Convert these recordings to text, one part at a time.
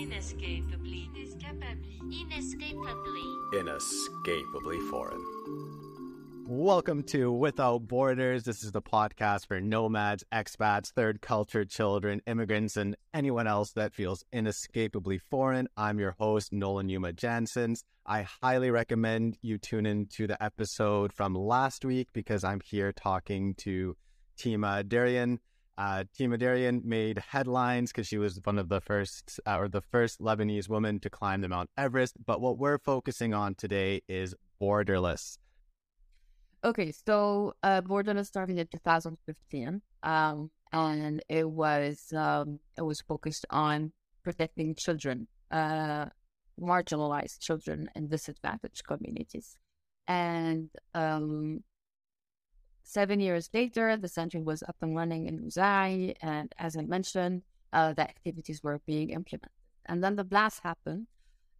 Inescapably foreign. Welcome to Without Borders. This is the podcast for nomads, expats, third culture children, immigrants, and anyone else that feels inescapably foreign. I'm your host, Nolan Yuma Janssens. I highly recommend you tune in to the episode from last week because I'm here talking to Tima Deryan. Tima Deryan made headlines because she was one of the first the first Lebanese woman to climb the Mount Everest. But what we're focusing on today is Borderless. Okay, so Borderless started in 2015, and it was focused on protecting children, marginalized children in disadvantaged communities. And 7 years later, the center was up and running in Uzay, and as I mentioned, the activities were being implemented. And then the blast happened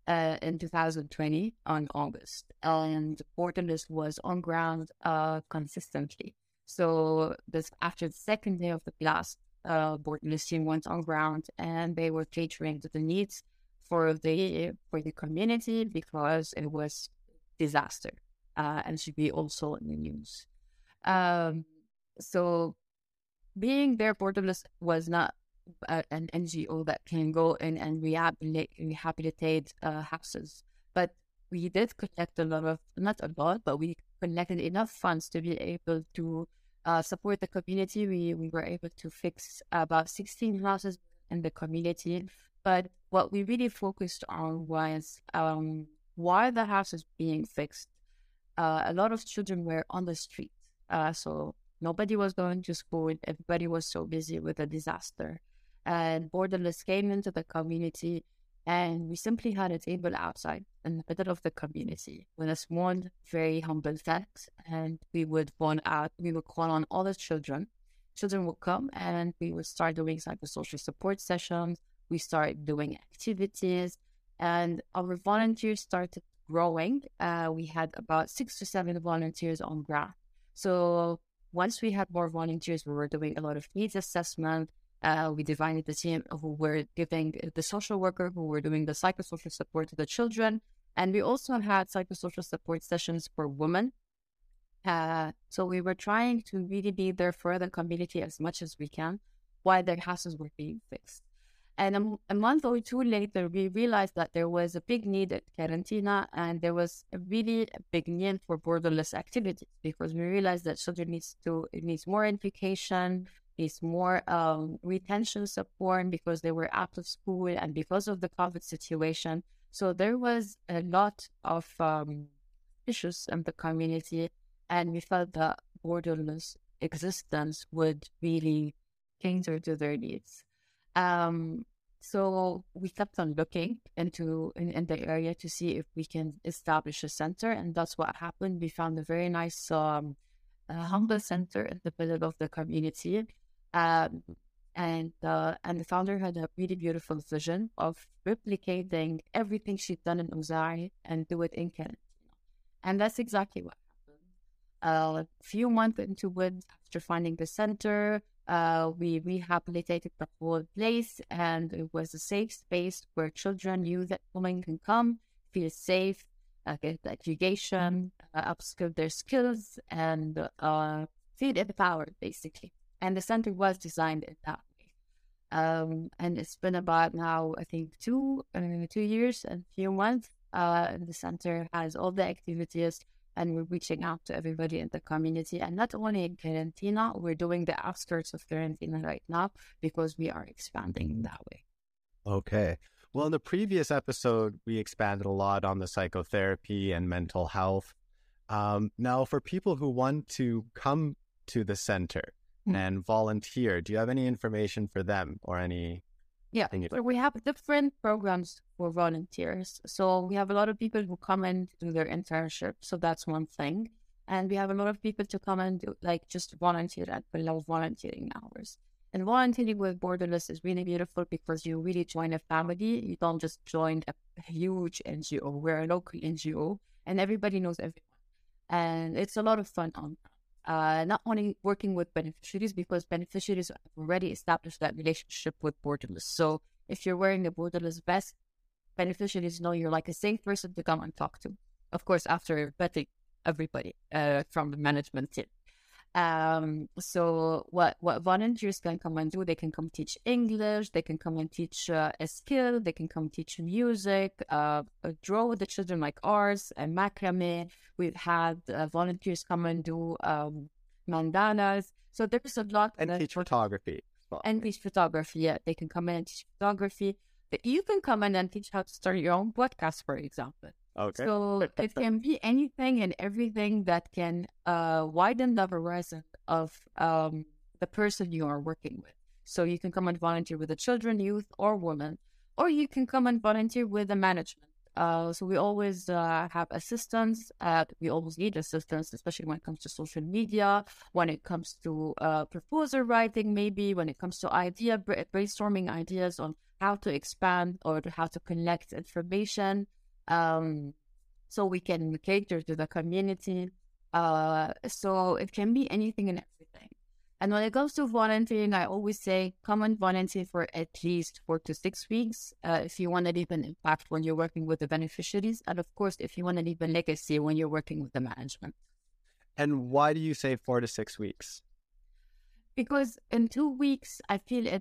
in 2020 on August, and Borderless was on ground consistently. So after the second day of the blast, Borderless team went on ground, and they were catering to the needs for the community because it was disaster and should be also in the news. So being there, Borderless was not an NGO that can go in and rehabilitate houses, but we did collect we collected enough funds to be able to support the community. We were able to fix about 16 houses in the community, but what we really focused on was why the house is being fixed. A lot of children were on the street. So nobody was going to school. Everybody was so busy with the disaster. And Borderless came into the community, and we simply had a table outside in the middle of the community with a small, very humble tent. And we would call on all the children. Children would come, and we would start doing psychosocial support sessions. We started doing activities, and our volunteers started growing. We had about 6 to 7 volunteers on ground. So once we had more volunteers, we were doing a lot of needs assessment. We divided the team who were giving the social worker, who were doing the psychosocial support to the children. And we also had psychosocial support sessions for women. So we were trying to really be there for the community as much as we can while their houses were being fixed. And a month or two later, we realized that there was a big need at Karantina, and there was a big need for borderless activities because we realized that children needs more education, needs more retention support because they were out of school and because of the COVID situation. So there was a lot of issues in the community, and we felt that borderless existence would really cater to their needs. So we kept on looking in the area to see if we can establish a center, and that's what happened. We found a very nice, humble center in the middle of the community, and the founder had a really beautiful vision of replicating everything she'd done in Uzari and do it in Canada, and that's exactly what happened. A few months into it, after finding the center, we rehabilitated the whole place, and it was a safe space where children, youth, and women can come, feel safe, get education, upskill their skills, and feel empowered, basically. And the center was designed in that way. And it's been about now, I think, 2 years and a few months. The center has all the activities, and we're reaching out to everybody in the community. And not only in Karantina, we're doing the outskirts of Karantina right now because we are expanding that way. Okay. Well, in the previous episode, we expanded a lot on the psychotherapy and mental health. Now, for people who want to come to the center and volunteer, do you have any information for them or any... Yeah, so we have different programs for volunteers. So we have a lot of people who come in to do their internship. So that's one thing. And we have a lot of people to come and do just volunteer at below volunteering hours. And volunteering with Borderless is really beautiful because you really join a family. You don't just join a huge NGO. We're a local NGO, and everybody knows everyone. And it's a lot of fun on that. Not only working with beneficiaries, because beneficiaries have already established that relationship with Borderless. So if you're wearing a borderless vest, beneficiaries know you're like a safe person to come and talk to. Of course, after vetting everybody from the management team. So what volunteers can come and do, they can come teach English, they can come and teach a skill, they can come teach music, draw with the children like arts and macrame. We've had volunteers come and do mandanas. So there's a lot. And teach photography. And teach photography, yeah. They can come in and teach photography. You can come in and teach how to start your own podcast, for example. Okay. So it can be anything and everything that can widen the horizon of the person you are working with. So you can come and volunteer with the children, youth, or women, or you can come and volunteer with the management. So we always have assistance. We always need assistance, especially when it comes to social media, when it comes to proposal writing, maybe when it comes to idea brainstorming ideas on how to expand or how to collect information. So we can cater to the community. So it can be anything and everything. And when it comes to volunteering, I always say come and volunteer for at least 4 to 6 weeks if you want to leave an impact when you're working with the beneficiaries. And of course, if you want to leave a legacy when you're working with the management. And why do you say 4 to 6 weeks? Because in 2 weeks, I feel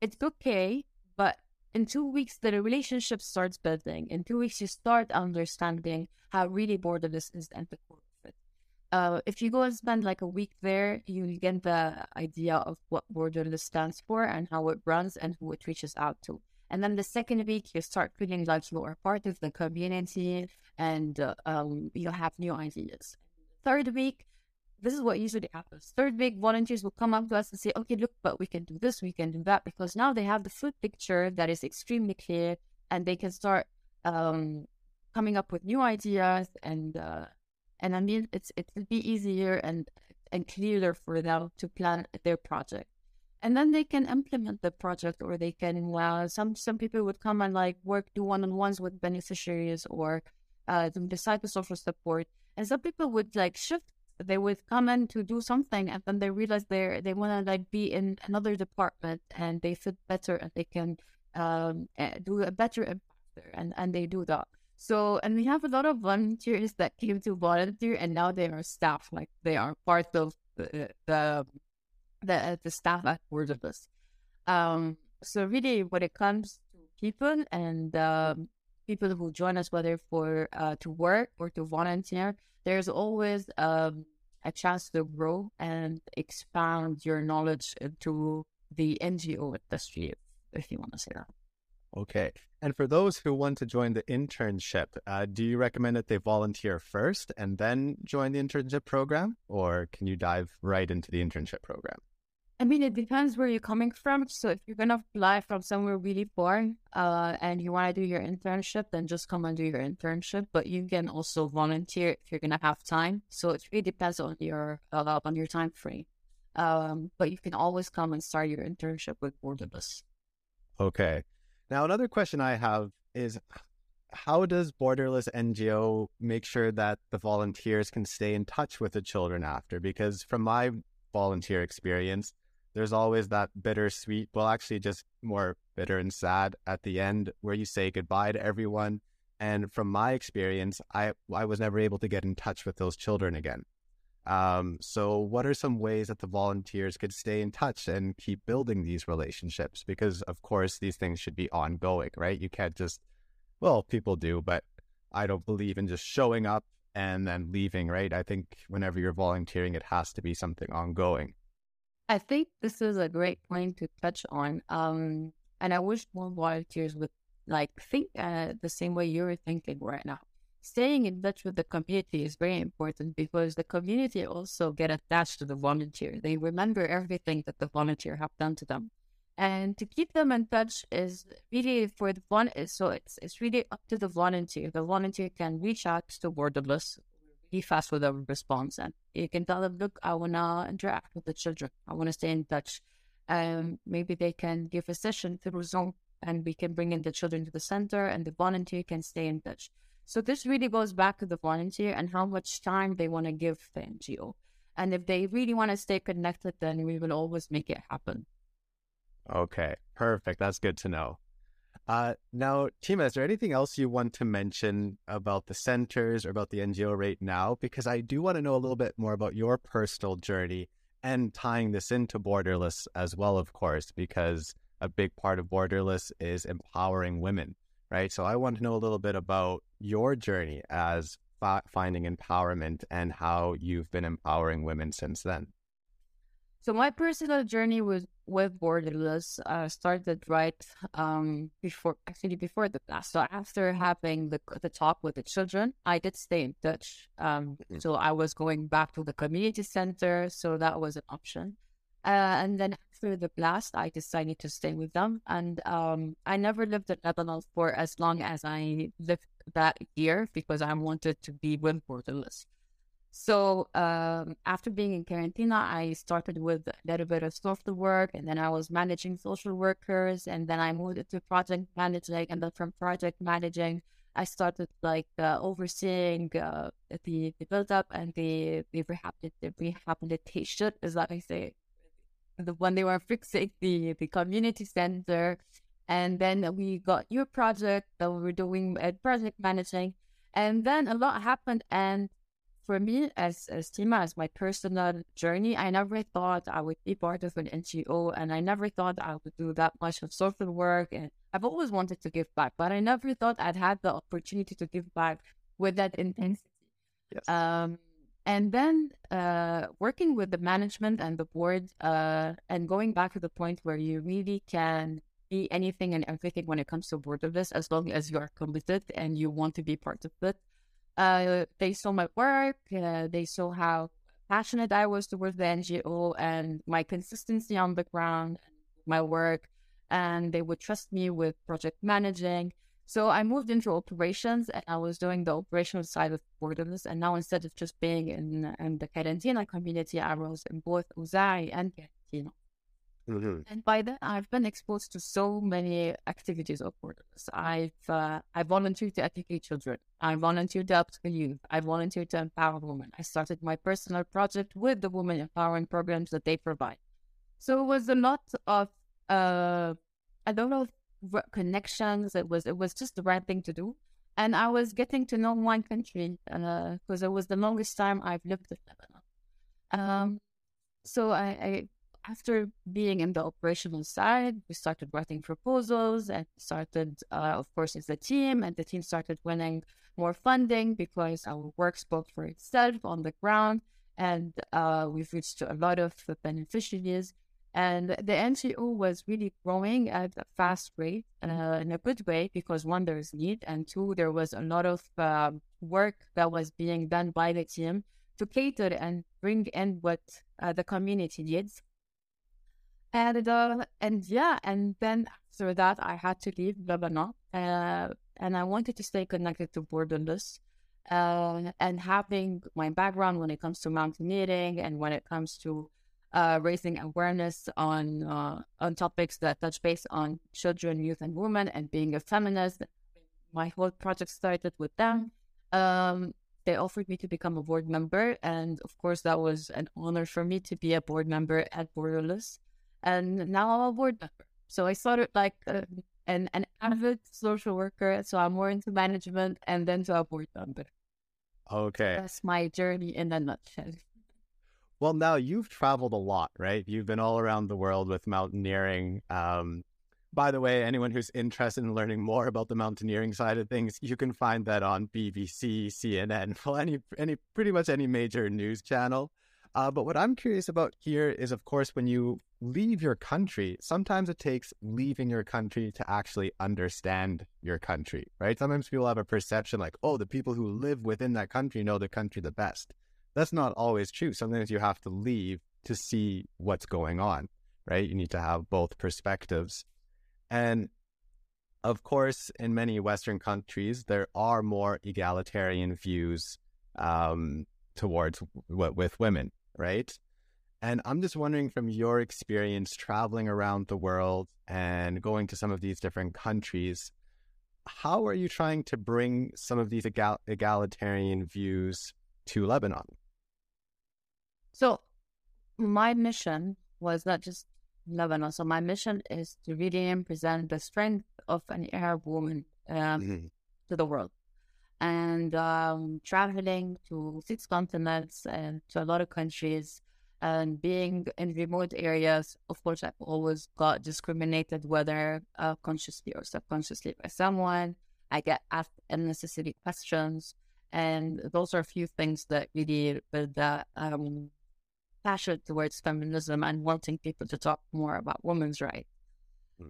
it's okay, but in 2 weeks, the relationship starts building. In 2 weeks, you start understanding how really borderless is and the core of it. If you go and spend like a week there, you get the idea of what borderless stands for and how it runs and who it reaches out to. And then the second week, you start feeling like you are part of the community and you have new ideas. Third week, this is what usually happens. Third week, volunteers will come up to us and say, okay, look, but we can do this, we can do that, because now they have the full picture that is extremely clear and they can start coming up with new ideas. And I mean, it'll be easier and clearer for them to plan their project. And then they can implement the project, or they can, well, some people would come and like do one-on-ones with beneficiaries or do psychosocial support. And some people would like shift. They would come in to do something and then they realize they want to like be in another department and they fit better and they can do a better impact there, and they do that. So, and we have a lot of volunteers that came to volunteer and now they are staff, like they are part of the staff at Borderless. So really when it comes to people and people who join us, whether for to work or to volunteer, there's always a chance to grow and expand your knowledge into the NGO industry, if you want to say that. Okay. And for those who want to join the internship, do you recommend that they volunteer first and then join the internship program? Or can you dive right into the internship program? I mean, it depends where you're coming from. So if you're going to fly from somewhere really far and you want to do your internship, then just come and do your internship. But you can also volunteer if you're going to have time. So it really depends on your time frame. But you can always come and start your internship with Borderless. Okay. Now, another question I have is, how does Borderless NGO make sure that the volunteers can stay in touch with the children after? Because from my volunteer experience, there's always that bittersweet, well, actually just more bitter and sad at the end where you say goodbye to everyone. And from my experience, I was never able to get in touch with those children again. So what are some ways that the volunteers could stay in touch and keep building these relationships? Because of course, these things should be ongoing, right? You can't just, well, people do, but I don't believe in just showing up and then leaving, right? I think whenever you're volunteering, it has to be something ongoing. I think this is a great point to touch on. And I wish more volunteers would like think the same way you're thinking right now. Staying in touch with the community is very important because the community also get attached to the volunteer. They remember everything that the volunteer have done to them. And to keep them in touch is really for the one. So it's really up to the volunteer. The volunteer can reach out to Borderless really fast with a response, and you can tell them, "Look, I wanna interact with the children. I wanna stay in touch." Maybe they can give a session through Zoom, and we can bring in the children to the center, and the volunteer can stay in touch. So this really goes back to the volunteer and how much time they wanna give the NGO, and if they really wanna stay connected, then we will always make it happen. Okay, perfect. That's good to know. Now, Tima, is there anything else you want to mention about the centers or about the NGO right now? Because I do want to know a little bit more about your personal journey and tying this into Borderless as well, of course, because a big part of Borderless is empowering women, right? So I want to know a little bit about your journey as finding empowerment and how you've been empowering women since then. So my personal journey with Borderless started right before the class. So after having the talk with the children, I did stay in touch. So I was going back to the community center, so that was an option. And then after the blast, I decided to stay with them. And I never lived in Lebanon for as long as I lived that year because I wanted to be with Borderless. So after being in Karantina, I started with a little bit of social work, and then I was managing social workers, and then I moved into project managing, and then from project managing, I started overseeing the build-up and the rehabilitation, is that I say, when they were fixing the community center, and then we got your project that we were doing at project managing, and then a lot happened. And for me, as Tima, as my personal journey, I never thought I would be part of an NGO, and I never thought I would do that much of social work. And I've always wanted to give back, but I never thought I'd had the opportunity to give back with that intensity. Yes. And then working with the management and the board and going back to the point where you really can be anything and everything when it comes to Borderless, as long as you are committed and you want to be part of it. They saw my work, they saw how passionate I was towards the NGO and my consistency on the ground, my work, and they would trust me with project managing. So I moved into operations, and I was doing the operational side of Borderless. And now, instead of just being in the Karantina community, I was in both Uzay and Karantina. And by then, I've been exposed to so many activities of Borderless. I volunteered to educate children. I volunteered to upskill youth. I volunteered to empower women. I started my personal project with the women empowering programs that they provide. So it was a lot of connections. It was just the right thing to do, and I was getting to know one country because it was the longest time I've lived in Lebanon. So after being in the operational side, we started writing proposals and started, of course, as a team, and the team started winning more funding because our work spoke for itself on the ground, and we've reached to a lot of beneficiaries. And the NGO was really growing at a fast rate in a good way because, one, there is need, and two, there was a lot of work that was being done by the team to cater and bring in what the community needs. And then after that, I had to leave Lebanon, and I wanted to stay connected to Borderless, and having my background when it comes to mountaineering and when it comes to raising awareness on topics that touch base on children, youth, and women, and being a feminist. My whole project started with them. They offered me to become a board member, and of course, that was an honor for me to be a board member at Borderless. And now I'm a board member. So I started an avid social worker. So I'm more into management and then to a board member. Okay. That's my journey in a nutshell. Well, now you've traveled a lot, right? You've been all around the world with mountaineering. By the way, anyone who's interested in learning more about the mountaineering side of things, you can find that on BBC, CNN, well, any pretty much any major news channel. But what I'm curious about here is, of course, when you leave your country, sometimes it takes leaving your country to actually understand your country, right? Sometimes people have a perception like, oh, the people who live within that country know the country the best. That's not always true. Sometimes you have to leave to see what's going on, right? You need to have both perspectives. And of course, in many Western countries, there are more egalitarian views towards with women, right? And I'm just wondering, from your experience traveling around the world and going to some of these different countries, how are you trying to bring some of these egalitarian views to Lebanon? So my mission was not just Lebanon. So my mission is to really present the strength of an Arab woman to the world. And traveling to 6 continents and to a lot of countries and being in remote areas. Of course, I've always got discriminated, whether consciously or subconsciously, by someone. I get asked unnecessary questions. And those are a few things that really build that passion towards feminism and wanting people to talk more about women's rights.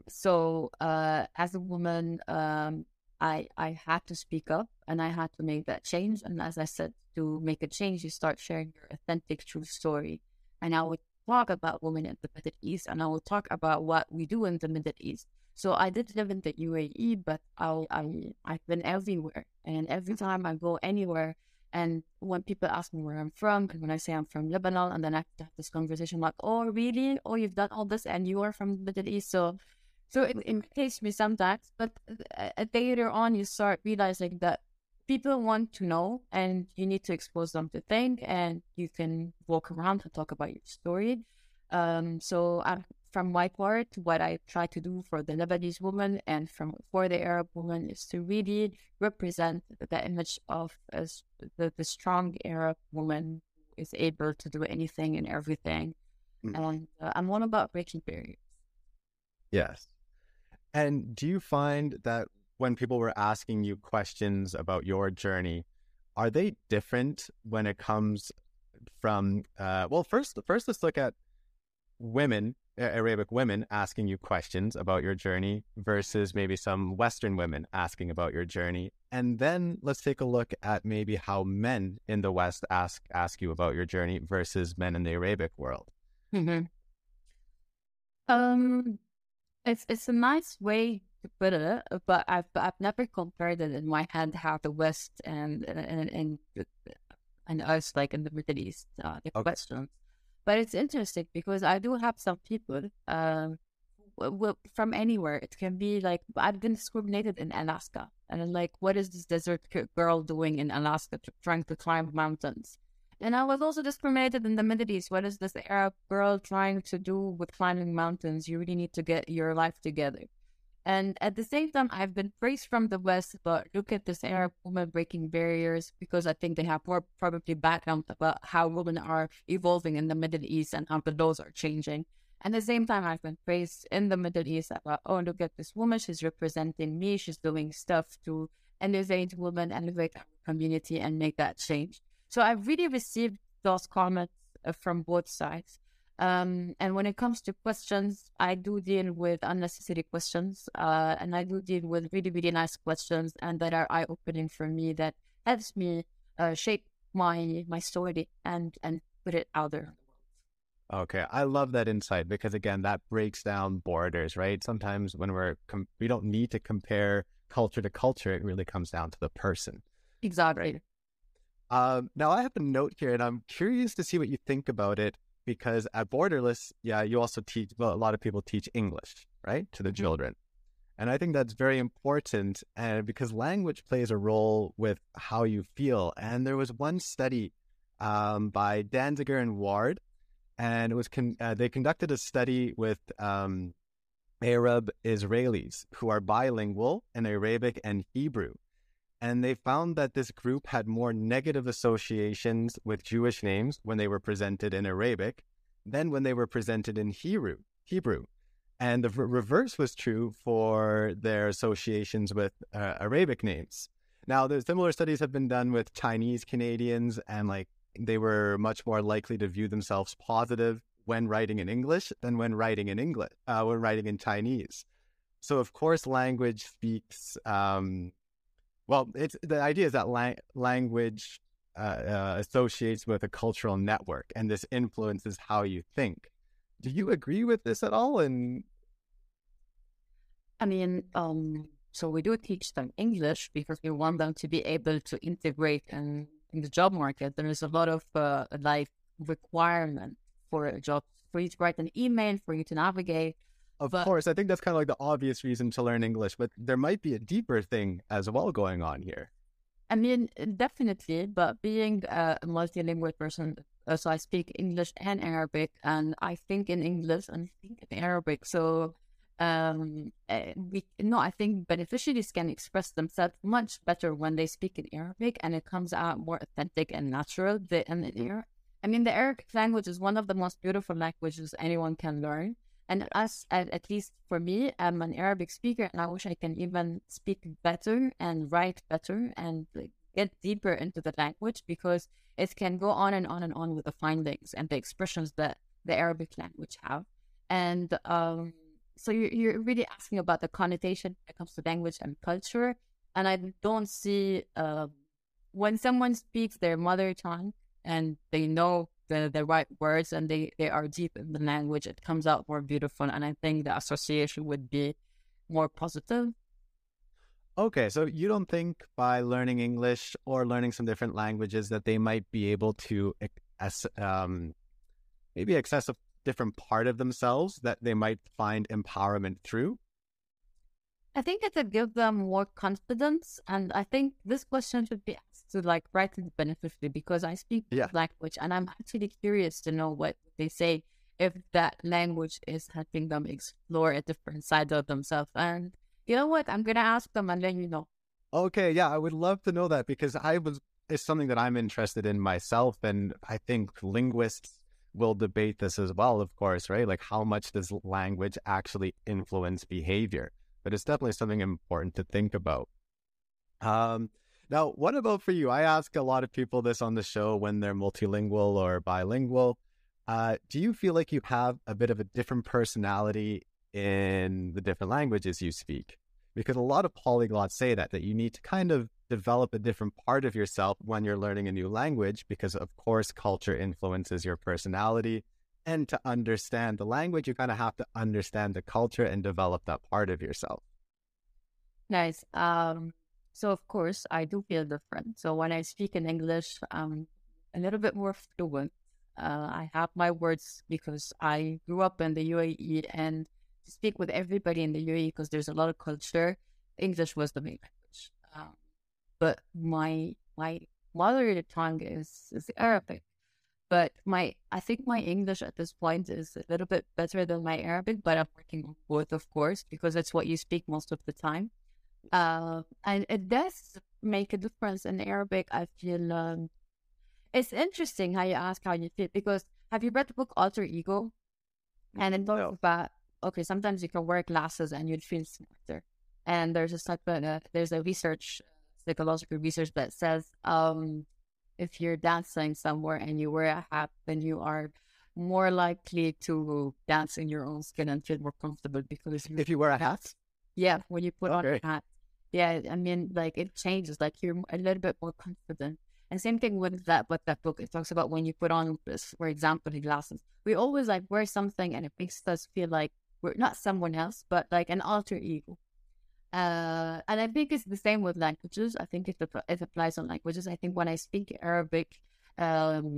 So as a woman, I had to speak up and I had to make that change. And as I said, to make a change, you start sharing your authentic, true story. And I would talk about women in the Middle East, and I would talk about what we do in the Middle East. So I did live in the UAE, but I've been everywhere. And every time I go anywhere, and when people ask me where I'm from, and when I say I'm from Lebanon, and then I have this conversation like, oh, really? Oh, you've done all this and you are from the Middle East. So it irritates me sometimes, but later on you start realizing that people want to know and you need to expose them to things, and you can walk around and talk about your story. So I'm from my part, what I try to do for the Lebanese woman and for the Arab woman is to really represent the image of the strong Arab woman who is able to do anything and everything. And I'm all about breaking barriers. Yes. And do you find that when people were asking you questions about your journey, are they different when it comes from, well, first let's look at women, Arabic women asking you questions about your journey versus maybe some Western women asking about your journey. And then let's take a look at maybe how men in the West ask you about your journey versus men in the Arabic world. It's a nice way to put it, but I've never compared it in my head how the West and us, like in the Middle East, the questions. But it's interesting because I do have some people from anywhere. It can be like, I've been discriminated in Alaska, and I'm like, what is this desert girl doing in Alaska, trying to climb mountains? And I was also discriminated in the Middle East. What is this Arab girl trying to do with climbing mountains? You really need to get your life together. And at the same time, I've been praised from the West, but look at this Arab woman breaking barriers, because I think they have more probably background about how women are evolving in the Middle East and how the laws are changing. And at the same time, I've been praised in the Middle East about, oh, look at this woman. She's representing me. She's doing stuff to elevate women, elevate our community, and make that change. So I've really received those comments from both sides. And when it comes to questions, I do deal with unnecessary questions. And I do deal with really, really nice questions, and that are eye-opening for me, that helps me shape my story and put it out there. Okay. I love that insight because, again, that breaks down borders, right? Sometimes when we don't need to compare culture to culture, it really comes down to the person. Exactly. Now I have a note here, and I'm curious to see what you think about it, because at Borderless, you also teach, well, a lot of people teach English, right, to the children. And I think that's very important, and because language plays a role with how you feel. And there was one study by Danziger and Ward, and it was they conducted a study with Arab Israelis who are bilingual in Arabic and Hebrew. And they found that this group had more negative associations with Jewish names when they were presented in Arabic than when they were presented in Hebrew. And the reverse was true for their associations with Arabic names. Now, there's similar studies have been done with Chinese Canadians, and like they were much more likely to view themselves positive when writing in English than when writing in Chinese. So, of course, language speaks... Well, the idea is that language associates with a cultural network, and this influences how you think. Do you agree with this at all? And I mean, so we do teach them English because we want them to be able to integrate in the job market. There is a lot of requirement for a job, for you to write an email, for you to navigate. Of course, I think that's kind of like the obvious reason to learn English, but there might be a deeper thing as well going on here. I mean, definitely, but being a multilingual person So I speak English and Arabic, and I think in English and think in Arabic. So I think beneficiaries can express themselves much better when they speak in Arabic, and it comes out more authentic and natural than in Arabic. I mean, the Arabic language is one of the most beautiful languages anyone can learn. And at least for me, I'm an Arabic speaker, and I wish I can even speak better and write better and get deeper into the language, because it can go on and on and on with the findings and the expressions that the Arabic language have. And so you're really asking about the connotation when it comes to language and culture. And I don't see when someone speaks their mother tongue and they know the right words and they are deep in the language, it comes out more beautiful. And I think the association would be more positive. Okay, so you don't think by learning English or learning some different languages that they might be able to maybe access a different part of themselves that they might find empowerment through? I think it would give them more confidence. And I think this question should be asked to right to the beneficiary, because I speak language and I'm actually curious to know what they say, if that language is helping them explore a different side of themselves. And you know what? I'm going to ask them and then you know. Okay, yeah, I would love to know that, because it's something that I'm interested in myself, and I think linguists will debate this as well, of course, right? How much does language actually influence behavior? But it's definitely something important to think about. Now, what about for you? I ask a lot of people this on the show when they're multilingual or bilingual. Do you feel like you have a bit of a different personality in the different languages you speak? Because a lot of polyglots say that you need to kind of develop a different part of yourself when you're learning a new language, because of course culture influences your personality, and to understand the language you kind of have to understand the culture and develop that part of yourself. Nice. So of course I do feel different. So when I speak in English, I'm a little bit more fluent. I have my words because I grew up in the UAE, and speak with everybody in the UAE because there's a lot of culture. English was the main language, but my mother tongue is Arabic. But I think my English at this point is a little bit better than my Arabic. But I'm working on both, of course, because that's what you speak most of the time. And it does make a difference in Arabic. I feel it's interesting how you ask how you feel, because have you read the book Alter Ego? And it talks about sometimes you can wear glasses and you'd feel smarter. And there's a research, psychological research that says if you're dancing somewhere and you wear a hat, then you are more likely to dance in your own skin and feel more comfortable, because if you wear a hat, when you put on a hat, I mean, it changes. You're a little bit more confident. And same thing with that book. It talks about when you put on, for example, the glasses. We always wear something and it makes us feel like we're not someone else, but an alter ego. And I think it's the same with languages. I think it applies on languages. I think when I speak Arabic, it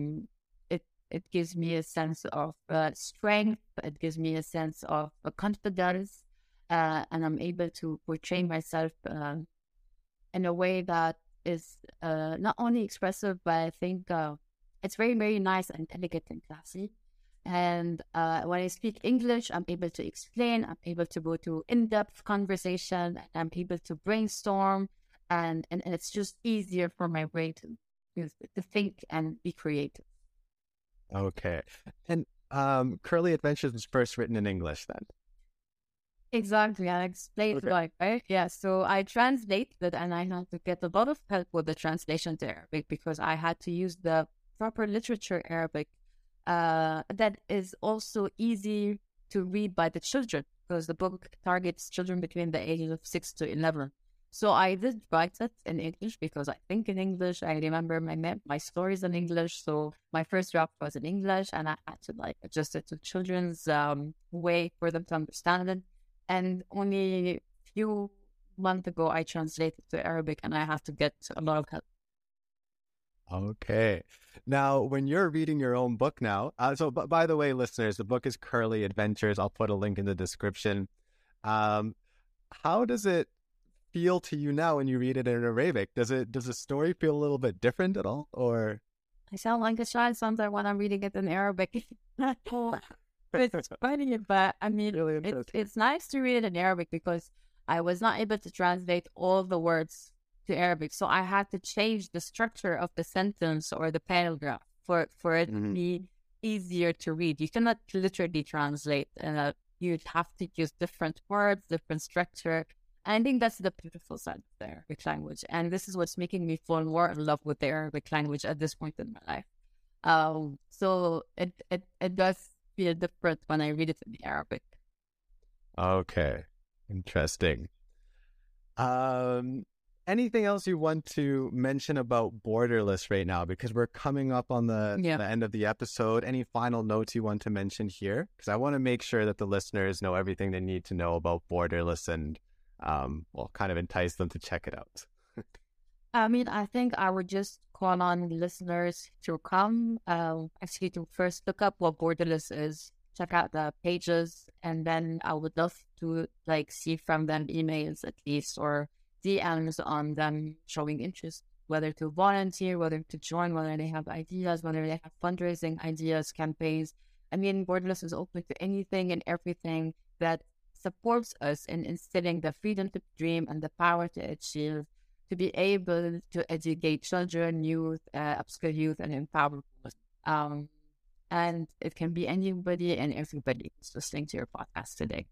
gives me a sense of strength. It gives me a sense of confidence. And I'm able to portray myself in a way that is not only expressive, but I think it's very, very nice and elegant and classy. And when I speak English, I'm able to explain, I'm able to go to in-depth conversation, I'm able to brainstorm, and it's just easier for my brain to think and be creative. Okay. And Curly Adventures was first written in English then? Exactly, I explained right? Yeah, so I translated it, and I had to get a lot of help with the translation to Arabic, because I had to use the proper literature Arabic that is also easy to read by the children, because the book targets children between the ages of 6 to 11. So I did write it in English because I think in English, I remember my stories in English. So my first draft was in English, and I had to adjust it to children's way for them to understand it. And only a few months ago, I translated to Arabic, and I have to get a lot of help. Okay. Now, when you're reading your own book now, by the way, listeners, the book is Curly Adventures. I'll put a link in the description. How does it feel to you now when you read it in Arabic? Does the story feel a little bit different at all, or? I sound like a child sometimes when I'm reading it in Arabic. It's funny, but I mean, really it's nice to read it in Arabic because I was not able to translate all the words to Arabic. So I had to change the structure of the sentence or the paragraph for it to be easier to read. You cannot literally translate. You'd have to use different words, different structure. And I think that's the beautiful side of the Arabic language. And this is what's making me fall more in love with the Arabic language at this point in my life. So it does feel different when I read it in Arabic. Okay. Interesting. Anything else you want to mention about Borderless right now? Because we're coming up on the end of the episode. Any final notes you want to mention here? Because I want to make sure that the listeners know everything they need to know about Borderless and, kind of entice them to check it out. I mean, I think I would just call on listeners to come, to first look up what Borderless is, check out the pages, and then I would love to see from them emails at least, or DMs on them showing interest, whether to volunteer, whether to join, whether they have ideas, whether they have fundraising ideas, campaigns. I mean, Borderless is open to anything and everything that supports us in instilling the freedom to dream and the power to achieve, to be able to educate children, youth, upskill youth, and empower people. And it can be anybody and everybody who's listening to your podcast today.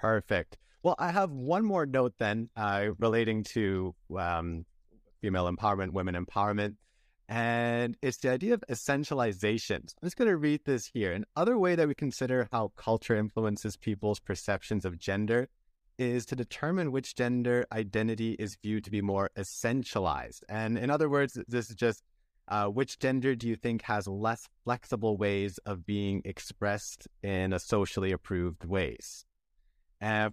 Perfect. Well, I have one more note then relating to female empowerment, women empowerment, and it's the idea of essentialization. So I'm just going to read this here. Another way that we consider how culture influences people's perceptions of gender is to determine which gender identity is viewed to be more essentialized. And in other words, this is just which gender do you think has less flexible ways of being expressed in a socially approved ways?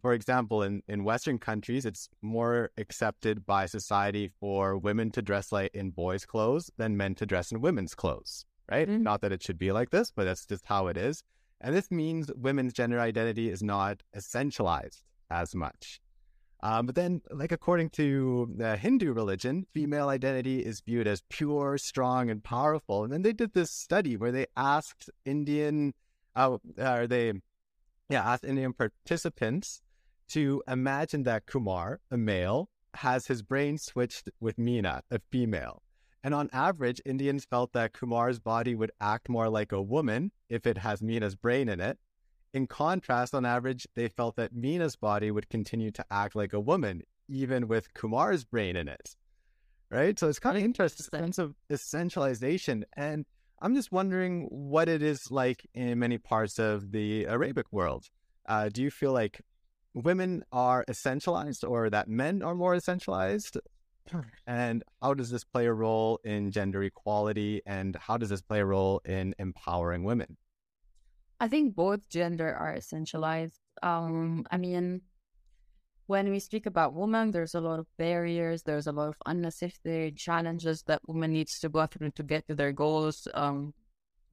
For example, in Western countries, it's more accepted by society for women to dress in boys' clothes than men to dress in women's clothes, right? Mm-hmm. Not that it should be like this, but that's just how it is. And this means women's gender identity is not essentialized as much. But then, according to the Hindu religion, female identity is viewed as pure, strong, and powerful. And then they did this study where they asked Indian participants to imagine that Kumar, a male, has his brain switched with Meena, a female. And on average, Indians felt that Kumar's body would act more like a woman if it has Meena's brain in it. In contrast, on average, they felt that Meena's body would continue to act like a woman, even with Kumar's brain in it. Right? So it's kind of interesting, the sense of essentialization. And I'm just wondering what it is like in many parts of the Arabic world. Do you feel like women are essentialized or that men are more essentialized? And how does this play a role in gender equality? And how does this play a role in empowering women? I think both gender are essentialized. When we speak about women, there's a lot of barriers. There's a lot of unnecessary challenges that women need to go through to get to their goals,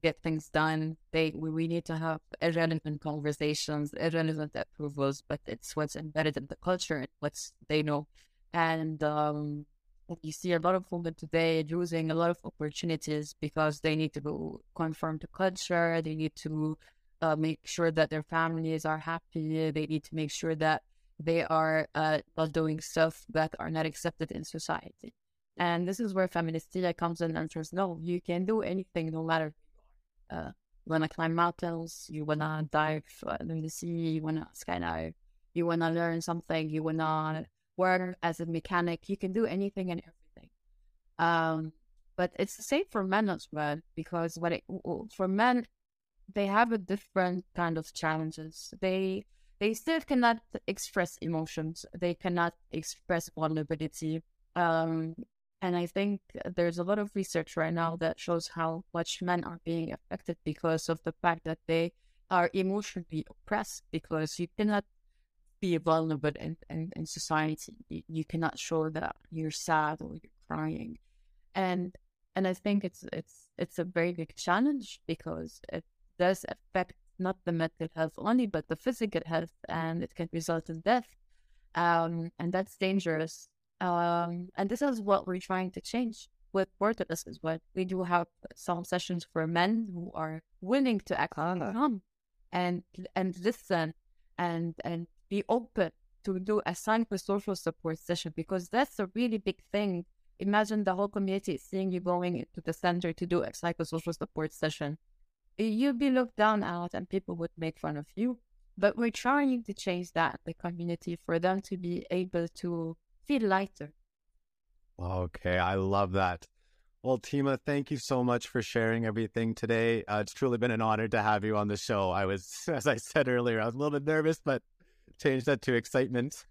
get things done. We need to have irrelevant conversations, irrelevant approvals, but it's what's embedded in the culture and what they know. And you see a lot of women today losing a lot of opportunities because they need to conform to culture. They need to make sure that their families are happy. They need to make sure that they are not doing stuff that are not accepted in society. And this is where Feministia comes in and says, no, you can do anything, no matter. You want to climb mountains, you want to dive in the sea, you want to skydive, you want to learn something, you want to work as a mechanic, you can do anything and everything. But it's the same for men as well, because for men, they have a different kind of challenges. They still cannot express emotions. They cannot express vulnerability. And I think there's a lot of research right now that shows how much men are being affected because of the fact that they are emotionally oppressed, because you cannot be vulnerable in society. You cannot show that you're sad or you're crying. And I think it's a very big challenge because it does affect not the mental health only, but the physical health, and it can result in death. And that's dangerous. And this is what we're trying to change. with Borderless as well. We do have some sessions for men who are willing to actually come and listen and be open to do a psychosocial support session, because that's a really big thing. Imagine the whole community is seeing you going into the center to do a psychosocial support session. You'd be looked down at and people would make fun of you. But we're trying to change that in the community for them to be able to feel lighter. Okay, I love that. Well, Tima, thank you so much for sharing everything today. It's truly been an honor to have you on the show. I was, as I said earlier, I was a little bit nervous, but changed that to excitement.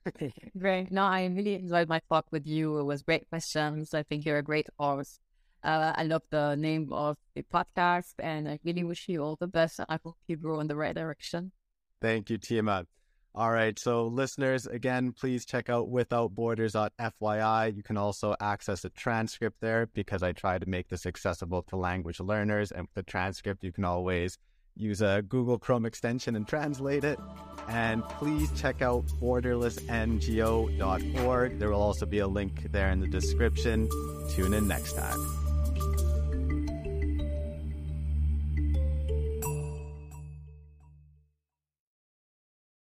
Great. No, I really enjoyed my talk with you. It was great questions. I think you're a great host. I love the name of the podcast, and I really wish you all the best. I hope you grow in the right direction. Thank you, Tima. All right, so listeners, again, please check out WithoutBorders.fyi. You can also access a transcript there, because I try to make this accessible to language learners. And with the transcript, you can always use a Google Chrome extension and translate it. And please check out borderlessngo.org. There will also be a link there in the description. Tune in next time.